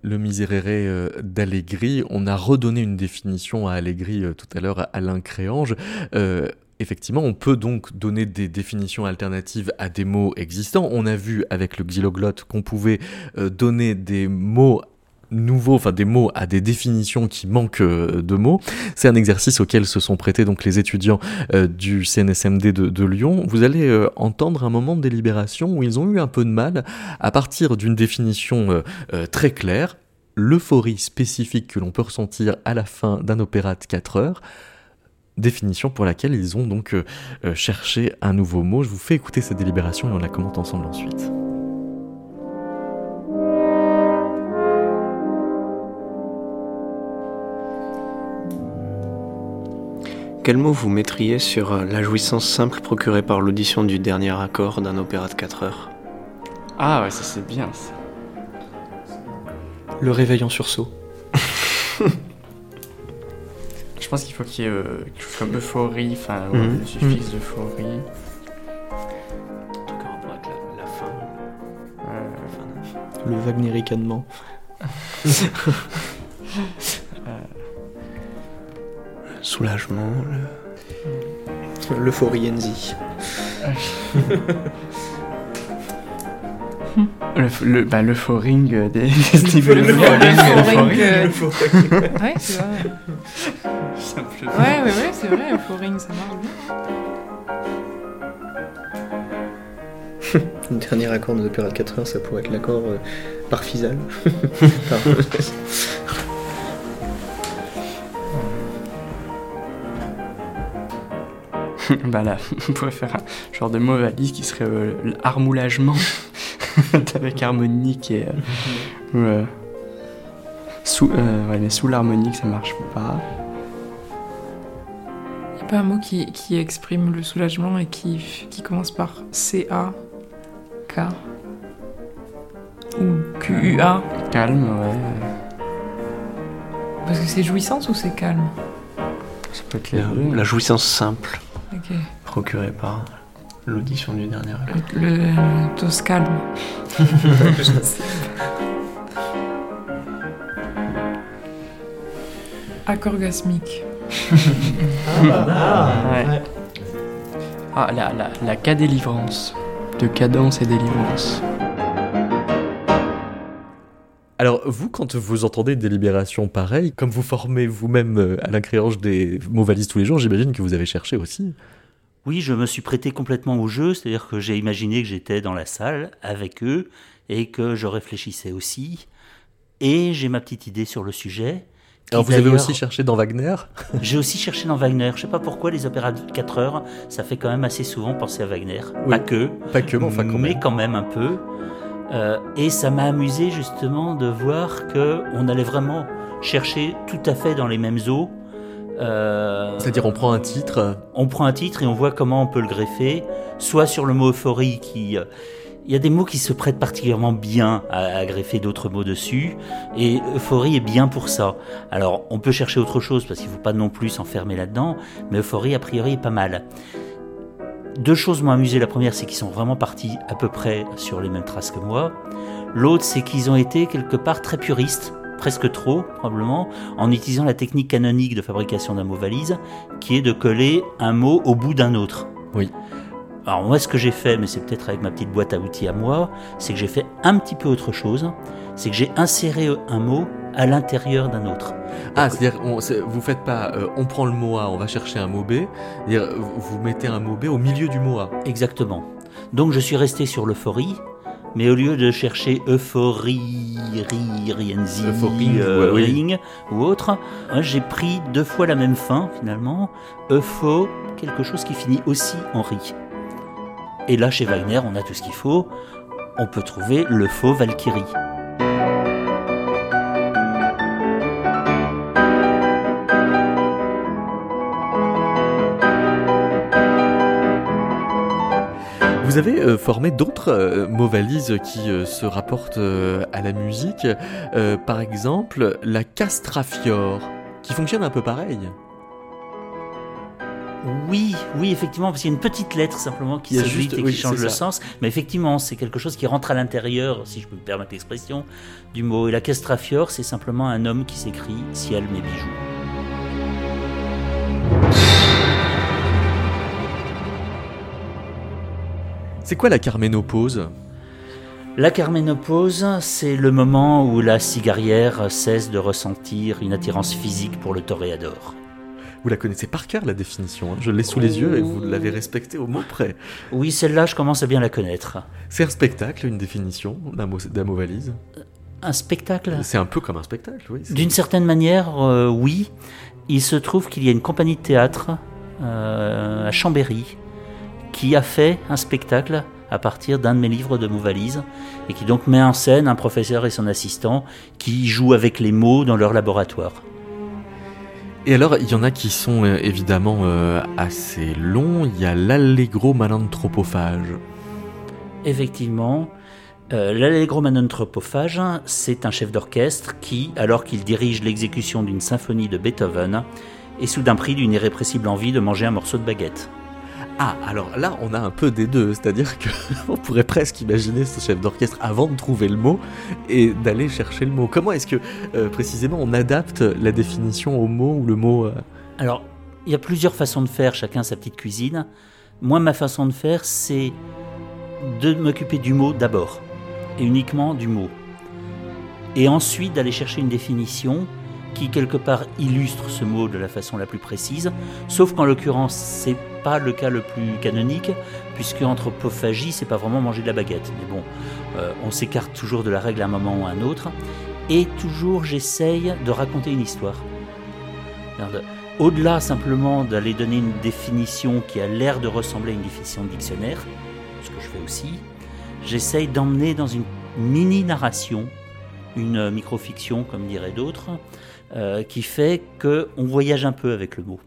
Le Miserere d'Allegri. On a redonné une définition à Allegri tout à l'heure, à Alain Créhange. Effectivement, on peut donc donner des définitions alternatives à des mots existants. On a vu avec le xyloglotte qu'on pouvait donner des mots nouveaux, enfin des mots à des définitions qui manquent de mots. C'est un exercice auquel se sont prêtés donc les étudiants du CNSMD de Lyon. Vous allez entendre un moment de délibération où ils ont eu un peu de mal à partir d'une définition très claire, l'euphorie spécifique que l'on peut ressentir à la fin d'un opéra de 4 heures. Définition pour laquelle ils ont donc cherché un nouveau mot. Je vous fais écouter cette délibération et on la commente ensemble ensuite. Quel mot vous mettriez sur la jouissance simple procurée par l'audition du dernier accord d'un opéra de 4 heures ? Ah ouais, ça c'est bien ça. Le réveil en sursaut. Je pense qu'il faut qu'il y ait comme euphorie, enfin ouais, le suffixe d'euphorie. En tout cas, en rapport avec la fin. Le Wagner ricanement. Le soulagement, l'euphorie enzi. Le foring des festivals. Le foring. Ouais, c'est vrai. Ouais, c'est vrai, le foring, ça marche bien. Le dernier accord de l'opéra de 4 heures, ça pourrait être l'accord par Fisal. Bah là, on pourrait faire un genre de mot valise qui serait l'armoulagement. Avec harmonique et mais sous l'harmonique ça marche pas. Y a pas un mot qui exprime le soulagement et qui commence par C-A-K ou Q-U-A? Calme, ouais. Parce que c'est jouissance ou c'est calme? Ça peut être la jouissance simple. Ok. Procurée par l'audition du dernier accord. Le tos calme. Accord orgasmique. Ouais. Ah, la cadélivrance. De cadence et délivrance. Alors, vous, quand vous entendez des délibérations pareilles, comme vous formez vous-même à la créange des mots valises tous les jours, j'imagine que vous avez cherché aussi. Oui, je me suis prêté complètement au jeu, c'est-à-dire que j'ai imaginé que j'étais dans la salle avec eux et que je réfléchissais aussi. Et j'ai ma petite idée sur le sujet. Alors vous avez aussi cherché dans Wagner ? J'ai aussi cherché dans Wagner. Je ne sais pas pourquoi les opéras de 4 heures, ça fait quand même assez souvent penser à Wagner. Oui, pas que, mais enfin quand même un peu. Et ça m'a amusé justement de voir qu'on allait vraiment chercher tout à fait dans les mêmes eaux. C'est-à-dire on prend un titre. On prend un titre et on voit comment on peut le greffer, soit sur le mot euphorie qui... Il y a des mots qui se prêtent particulièrement bien à greffer d'autres mots dessus, et euphorie est bien pour ça. Alors on peut chercher autre chose parce qu'il ne faut pas non plus s'enfermer là-dedans, mais euphorie a priori est pas mal. Deux choses m'ont amusé. La première, c'est qu'ils sont vraiment partis à peu près sur les mêmes traces que moi. L'autre, c'est qu'ils ont été quelque part très puristes, presque trop, probablement, en utilisant la technique canonique de fabrication d'un mot valise, qui est de coller un mot au bout d'un autre. Oui. Alors moi, ce que j'ai fait, mais c'est peut-être avec ma petite boîte à outils à moi, c'est que j'ai fait un petit peu autre chose, c'est que j'ai inséré un mot à l'intérieur d'un autre. Ah, c'est-à-dire, vous faites pas, on prend le mot A, on va chercher un mot B, c'est-à-dire, vous mettez un mot B au milieu du mot A. Exactement. Donc je suis resté sur l'euphorie, mais au lieu de chercher euphorie, rienzi, ring ou autre, j'ai pris deux fois la même fin finalement, eupho, quelque chose qui finit aussi en ri. Et là, chez Wagner, on a tout ce qu'il faut, on peut trouver le faux Valkyrie. Vous avez formé d'autres mots valises qui se rapportent à la musique, par exemple la castrafiore, qui fonctionne un peu pareil. Oui, effectivement, parce qu'il y a une petite lettre simplement qui s'ajoute et qui change le sens. Mais effectivement, c'est quelque chose qui rentre à l'intérieur, si je peux me permettre l'expression, du mot. Et la castrafiore, c'est simplement un homme qui s'écrit « Ciel, mes bijoux ». C'est quoi la carménopause ? La carménopause, c'est le moment où la cigarière cesse de ressentir une attirance physique pour le toréador. Vous la connaissez par cœur, la définition, hein. Je l'ai sous les yeux et vous l'avez respectée au mot près. Oui, celle-là, je commence à bien la connaître. C'est un spectacle, une définition d'un mot valise ? Un spectacle ? C'est un peu comme un spectacle, oui. D'une certaine manière, oui. Il se trouve qu'il y a une compagnie de théâtre à Chambéry, qui a fait un spectacle à partir d'un de mes livres de mots valises et qui donc met en scène un professeur et son assistant qui jouent avec les mots dans leur laboratoire. Et alors, il y en a qui sont évidemment assez longs. Il y a l'allegro malanthropophage. Effectivement, l'allegro malanthropophage, c'est un chef d'orchestre qui, alors qu'il dirige l'exécution d'une symphonie de Beethoven, est soudain pris d'une irrépressible envie de manger un morceau de baguette. Ah, alors là, on a un peu des deux, c'est-à-dire qu'on pourrait presque imaginer ce chef d'orchestre avant de trouver le mot et d'aller chercher le mot. Comment est-ce que, précisément, on adapte la définition au mot ou le mot Alors, il y a plusieurs façons de faire, chacun sa petite cuisine. Moi, ma façon de faire, c'est de m'occuper du mot d'abord, et uniquement du mot. Et ensuite, d'aller chercher une définition qui, quelque part, illustre ce mot de la façon la plus précise, sauf qu'en l'occurrence, c'est pas le cas le plus canonique, puisque anthropophagie, c'est pas vraiment manger de la baguette. Mais bon, on s'écarte toujours de la règle à un moment ou à un autre, et toujours j'essaye de raconter une histoire. Au-delà simplement d'aller donner une définition qui a l'air de ressembler à une définition de dictionnaire, ce que je fais aussi, j'essaye d'emmener dans une mini-narration, une microfiction, comme diraient d'autres, qui fait qu'on voyage un peu avec le mot.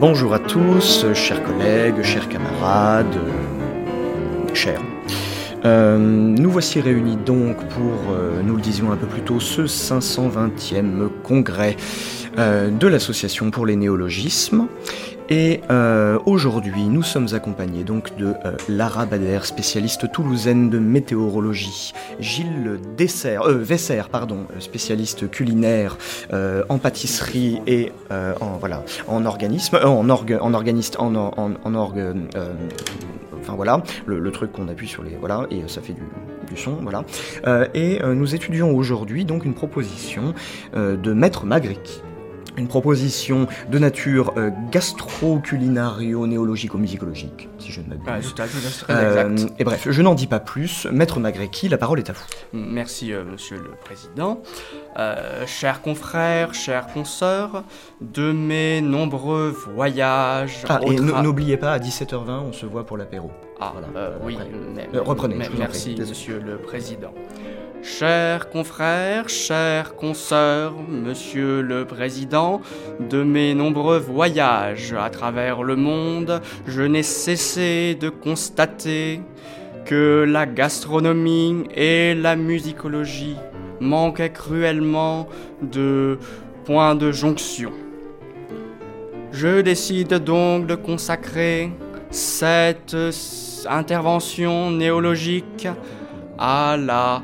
Bonjour à tous, chers collègues, chers camarades, chers. Nous voici réunis donc pour, nous le disions un peu plus tôt, ce 520e congrès de l'Association pour les néologismes. Et aujourd'hui, nous sommes accompagnés donc de Lara Bader, spécialiste toulousaine de météorologie, Gilles Veysseire, spécialiste culinaire en pâtisserie et en organisme, et nous étudions aujourd'hui donc une proposition de Maître Magrecki. Une proposition de nature gastro-culinario-néologico-musicologique, si je ne m'abuse. Ah, tout à fait, exact. Et bref, je n'en dis pas plus. Maître Magrecki, la parole est à vous. Merci, Monsieur le Président. Chers confrères, chers consoeurs, de mes nombreux voyages... n'oubliez pas, à 17h20, on se voit pour l'apéro. Ah, voilà, oui. Reprenez, je vous en prie. Merci, Monsieur le Président. Chers confrères, chers consoeurs, Monsieur le Président, de mes nombreux voyages à travers le monde, je n'ai cessé de constater que la gastronomie et la musicologie manquaient cruellement de points de jonction. Je décide donc de consacrer cette intervention néologique à la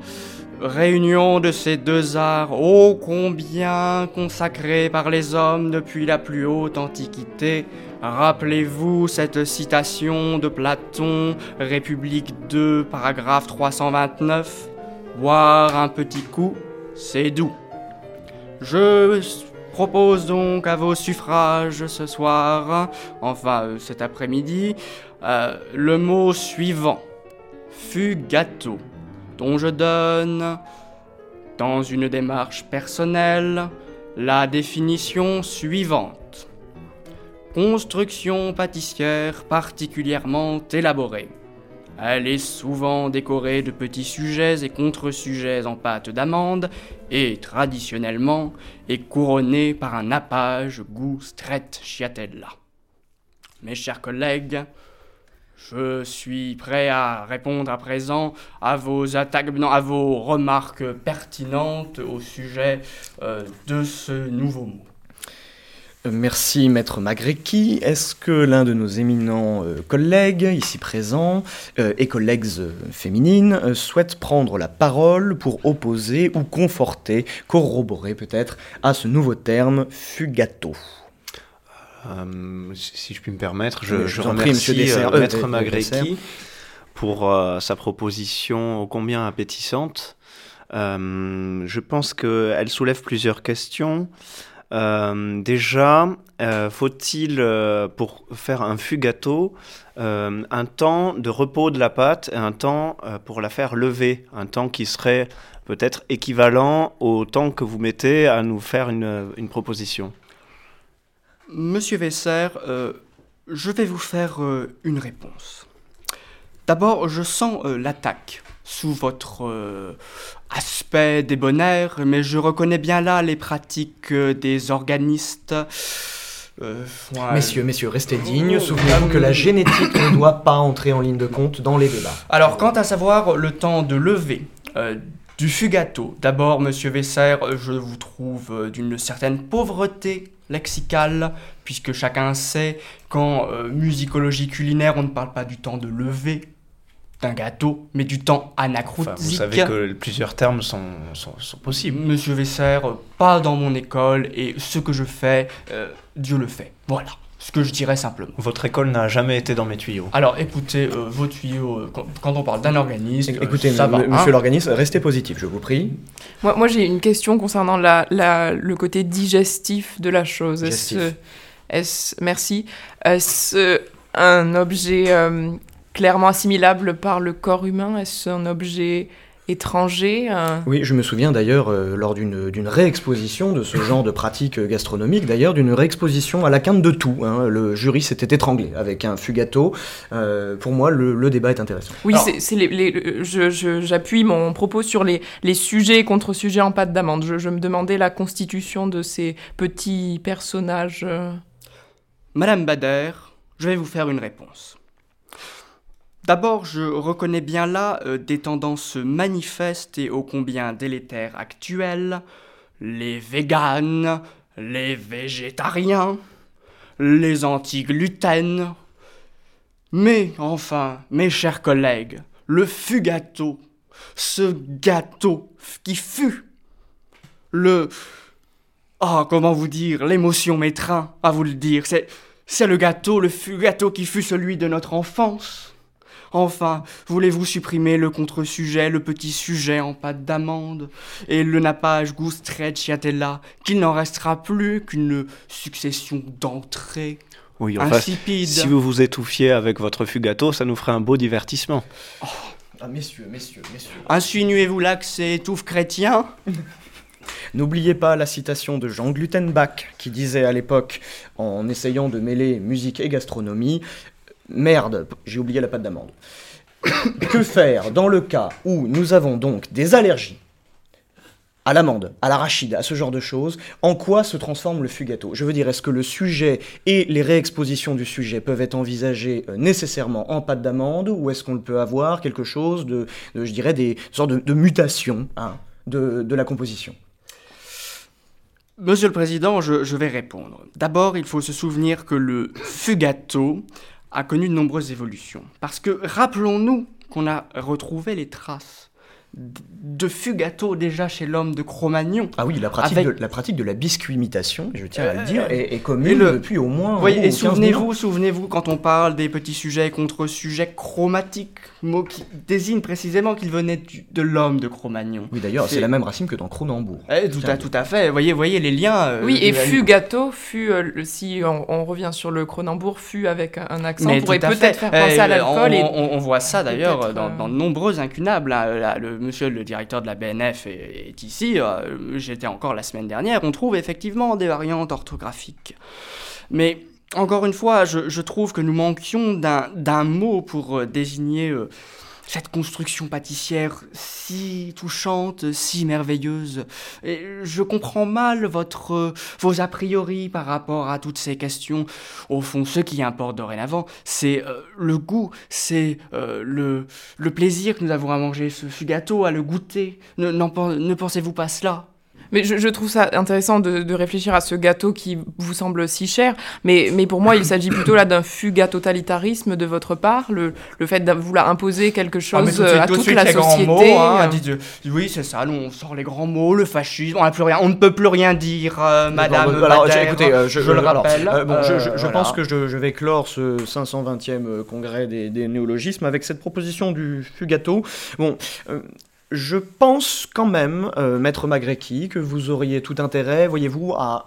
réunion de ces deux arts ô combien consacrés par les hommes depuis la plus haute antiquité. Rappelez-vous cette citation de Platon, République 2, paragraphe 329. Boire un petit coup, c'est doux. Je propose donc à vos suffrages ce soir, cet après-midi, le mot suivant, fugato, dont je donne, dans une démarche personnelle, la définition suivante. Construction pâtissière particulièrement élaborée. Elle est souvent décorée de petits sujets et contre-sujets en pâte d'amande et, traditionnellement, est couronnée par un nappage goût stracciatella. Mes chers collègues, je suis prêt à répondre à présent à vos attaques, à vos remarques pertinentes au sujet de ce nouveau mot. Merci Maître Magrecki. Est-ce que l'un de nos éminents collègues ici présents et collègues féminines souhaite prendre la parole pour opposer ou conforter, corroborer peut-être à ce nouveau terme fugato ? Si je puis me permettre, je remercie Maître Magrecki pour sa proposition ô combien appétissante. Je pense qu'elle soulève plusieurs questions. Déjà, faut-il, pour faire un fugato, un temps de repos de la pâte et un temps pour la faire lever, un temps qui serait peut-être équivalent au temps que vous mettez à nous faire une proposition. Monsieur Veysseire, je vais vous faire une réponse. D'abord, je sens l'attaque sous votre aspect débonnaire, mais je reconnais bien là les pratiques des organistes. Messieurs, restez dignes. Souvenez-vous que la génétique ne doit pas entrer en ligne de compte dans les débats. Alors, quant à savoir le temps de lever du fugato, d'abord, Monsieur Veysseire, je vous trouve d'une certaine pauvreté lexicale, puisque chacun sait qu'en musicologie culinaire, on ne parle pas du temps de lever d'un gâteau, mais du temps anacroutique. Enfin, vous savez que plusieurs termes sont possibles. Monsieur Veysseire, pas dans mon école, et ce que je fais, Dieu le fait. Voilà, ce que je dirais simplement. Votre école n'a jamais été dans mes tuyaux. Alors écoutez, vos tuyaux, quand on parle d'un organisme... Écoutez, ça va, monsieur l'organisme, restez positif, je vous prie. Moi j'ai une question concernant le côté digestif de la chose. Merci. Est-ce un objet... clairement assimilable par le corps humain? Est-ce un objet étranger? Oui, je me souviens d'ailleurs, lors d'une réexposition de ce genre de pratique gastronomique, d'ailleurs, d'une réexposition à la quinte de tout. Le jury s'était étranglé avec un fugato. Pour moi, le débat est intéressant. Oui, alors... c'est j'appuie mon propos sur les sujets et contre-sujets en pâte d'amande. Je me demandais la constitution de ces petits personnages. Madame Bader, je vais vous faire une réponse. D'abord, je reconnais bien là des tendances manifestes et ô combien délétères actuelles. Les véganes, les végétariens, les anti-gluten. Mais enfin, mes chers collègues, le fugato, ce gâteau qui fut, l'émotion m'étreint à vous le dire, c'est le gâteau, le fugato qui fut celui de notre enfance. Enfin, voulez-vous supprimer le contre-sujet, le petit sujet en pâte d'amande et le nappage goût stracciatella, qu'il n'en restera plus qu'une succession d'entrées insipides. Si vous vous étouffiez avec votre fugato, ça nous ferait un beau divertissement. Messieurs. Insinuez-vous là que c'est étouffe chrétien ? N'oubliez pas la citation de Jean Glutenbach, qui disait à l'époque, en essayant de mêler musique et gastronomie, merde, j'ai oublié la pâte d'amande. Que faire dans le cas où nous avons donc des allergies à l'amande, à l'arachide, à ce genre de choses? En quoi se transforme le fugato? Je veux dire, est-ce que le sujet et les réexpositions du sujet peuvent être envisagées nécessairement en pâte d'amande, ou est-ce qu'on peut avoir quelque chose de mutation de la composition? Monsieur le Président, je vais répondre. D'abord, il faut se souvenir que le fugato a connu de nombreuses évolutions. Parce que rappelons-nous qu'on a retrouvé les traces de fugato déjà chez l'homme de Cro-Magnon. Ah oui, la pratique de la biscuimitation, je tiens à le dire, est commune depuis au moins 15 000 ans. Souvenez-vous, quand on parle des petits sujets et contre-sujets chromatiques, mot qui désigne précisément qu'il venait de l'homme de Cro-Magnon. Oui, d'ailleurs, c'est la même racine que dans Cronenbourg. Tout à fait, voyez les liens. Et fugato, si on revient sur le Cronenbourg, fut avec un accent, mais pourrait peut-être faire penser à l'alcool. On voit ça d'ailleurs dans de nombreux incunables, monsieur le directeur de la BnF est ici, j'étais encore la semaine dernière, on trouve effectivement des variantes orthographiques. Mais encore une fois, je trouve que nous manquions d'un mot pour désigner cette construction pâtissière si touchante, si merveilleuse. Et je comprends mal vos a priori par rapport à toutes ces questions. Au fond, ce qui importe dorénavant, c'est le goût, c'est le plaisir que nous avons à manger ce gâteau, à le goûter. Ne pensez-vous pas cela ? Mais je trouve ça intéressant de réfléchir à ce gâteau qui vous semble si cher, mais pour moi, il s'agit plutôt là d'un fuga totalitarisme de votre part, le fait de vouloir imposer quelque chose à toute la société. Mots, hein, oui, c'est ça, nous, on sort les grands mots, le fascisme, on ne peut plus rien dire, madame Bader. Alors, écoutez, je le rappelle. Pense que je vais clore ce 520e congrès des néologismes avec cette proposition du fugato. Bon... Je pense quand même, Maître Magrecki, que vous auriez tout intérêt, voyez-vous, à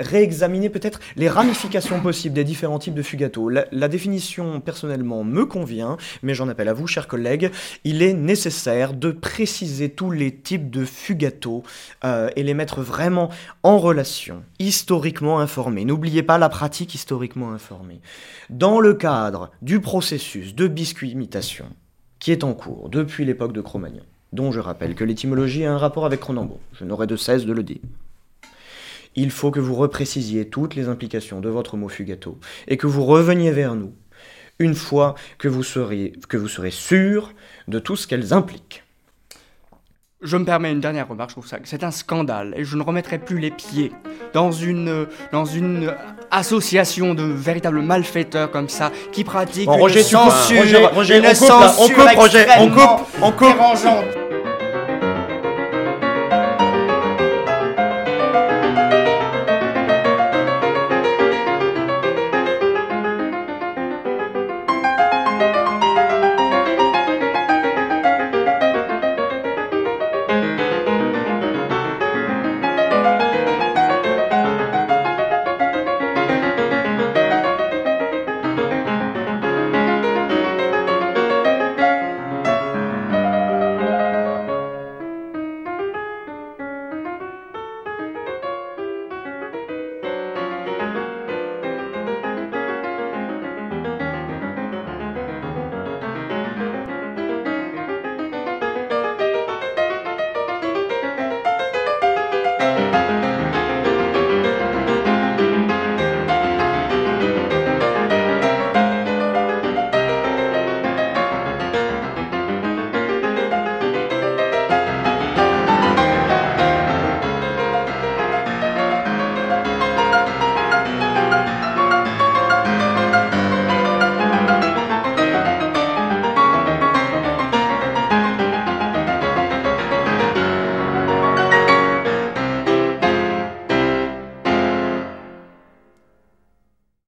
réexaminer peut-être les ramifications possibles des différents types de fugato. La définition, personnellement, me convient, mais j'en appelle à vous, chers collègues. Il est nécessaire de préciser tous les types de fugato et les mettre vraiment en relation, historiquement informés. N'oubliez pas la pratique historiquement informée. Dans le cadre du processus de biscuit-imitation, qui est en cours depuis l'époque de Cro-Magnon, dont je rappelle que l'étymologie a un rapport avec Cronenbourg. Je n'aurai de cesse de le dire. Il faut que vous reprécisiez toutes les implications de votre mot fugato et que vous reveniez vers nous une fois que vous serez sûr de tout ce qu'elles impliquent. Je me permets une dernière remarque, je trouve ça, c'est un scandale, et je ne remettrai plus les pieds dans une association de véritables malfaiteurs comme ça, qui pratiquent une censure extrêmement dérangeante.